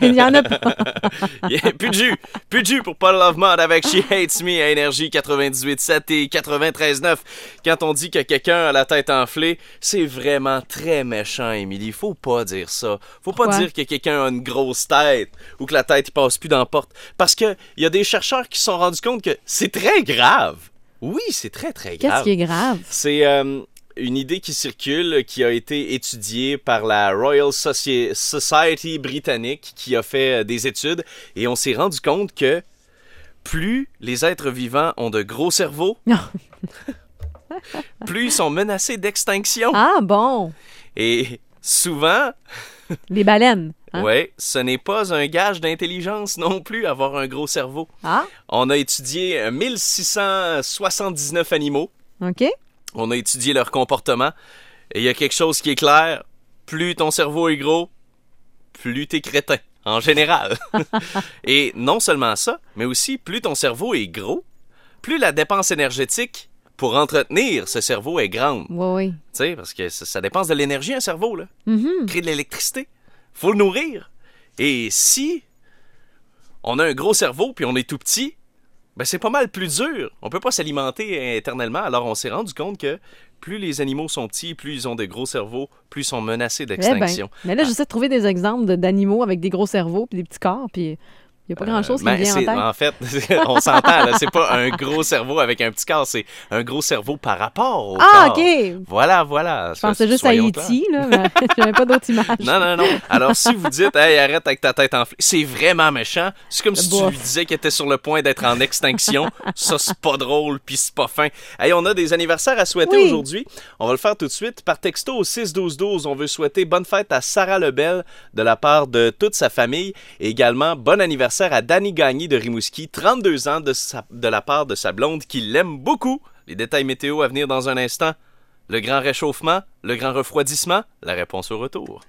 Il n'y en a pas. Plus de jus. Plus de jus pour Paul Love-Mod avec She Hates Me à NRJ 98.7 et 93.9. Quand on dit que quelqu'un a la tête enflée, c'est vraiment très méchant, Émilie. Faut pas dire ça. Faut pas dire que quelqu'un a une grosse tête ou que la tête, il passe plus dans la porte. Parce qu'il y a des chercheurs qui se sont rendus compte que c'est très grave. Oui, c'est très, très grave. Qu'est-ce qui est grave? C'est... une idée qui circule, qui a été étudiée par la Royal Society britannique, qui a fait des études, et on s'est rendu compte que plus les êtres vivants ont de gros cerveaux, plus ils sont menacés d'extinction. Ah bon! Et souvent... Les baleines. Hein? Oui, ce n'est pas un gage d'intelligence non plus, avoir un gros cerveau. Ah. On a étudié 1679 animaux. OK. On a étudié leur comportement. Et il y a quelque chose qui est clair. Plus ton cerveau est gros, plus t'es crétin, en général. Et non seulement ça, mais aussi plus ton cerveau est gros, plus la dépense énergétique pour entretenir ce cerveau est grande. Oui, oui. Tu sais, parce que ça dépense de l'énergie, un cerveau, là. Mm-hmm. Créer de l'électricité. Faut le nourrir. Et si on a un gros cerveau puis on est tout petit, ben c'est pas mal plus dur. On peut pas s'alimenter éternellement. Alors, on s'est rendu compte que plus les animaux sont petits, plus ils ont de gros cerveaux, plus ils sont menacés d'extinction. Eh ben. Mais là, j'essaie de trouver des exemples d'animaux avec des gros cerveaux puis des petits corps, puis... Il n'y a pas grand-chose qui me vient en tête. En fait, on s'entend, là, c'est pas un gros cerveau avec un petit corps, c'est un gros cerveau par rapport au corps. Ah, OK! Voilà, voilà. Je pensais juste à E.T., là, mais j'avais pas d'autres images. Non, non, non. Alors, si vous dites « Hey, arrête avec ta tête enflée », c'est vraiment méchant. C'est comme si tu lui disais qu'il était sur le point d'être en extinction. Ça, c'est pas drôle, puis c'est pas fin. Hey, on a des anniversaires à souhaiter aujourd'hui. On va le faire tout de suite. Par texto au 6-12-12, on veut souhaiter bonne fête à Sarah Lebel de la part de toute sa famille. Et également, bon anniversaire à Danny Gagné de Rimouski, 32 ans de la part de sa blonde qui l'aime beaucoup. Les détails météo à venir dans un instant. Le grand réchauffement, le grand refroidissement, la réponse au retour.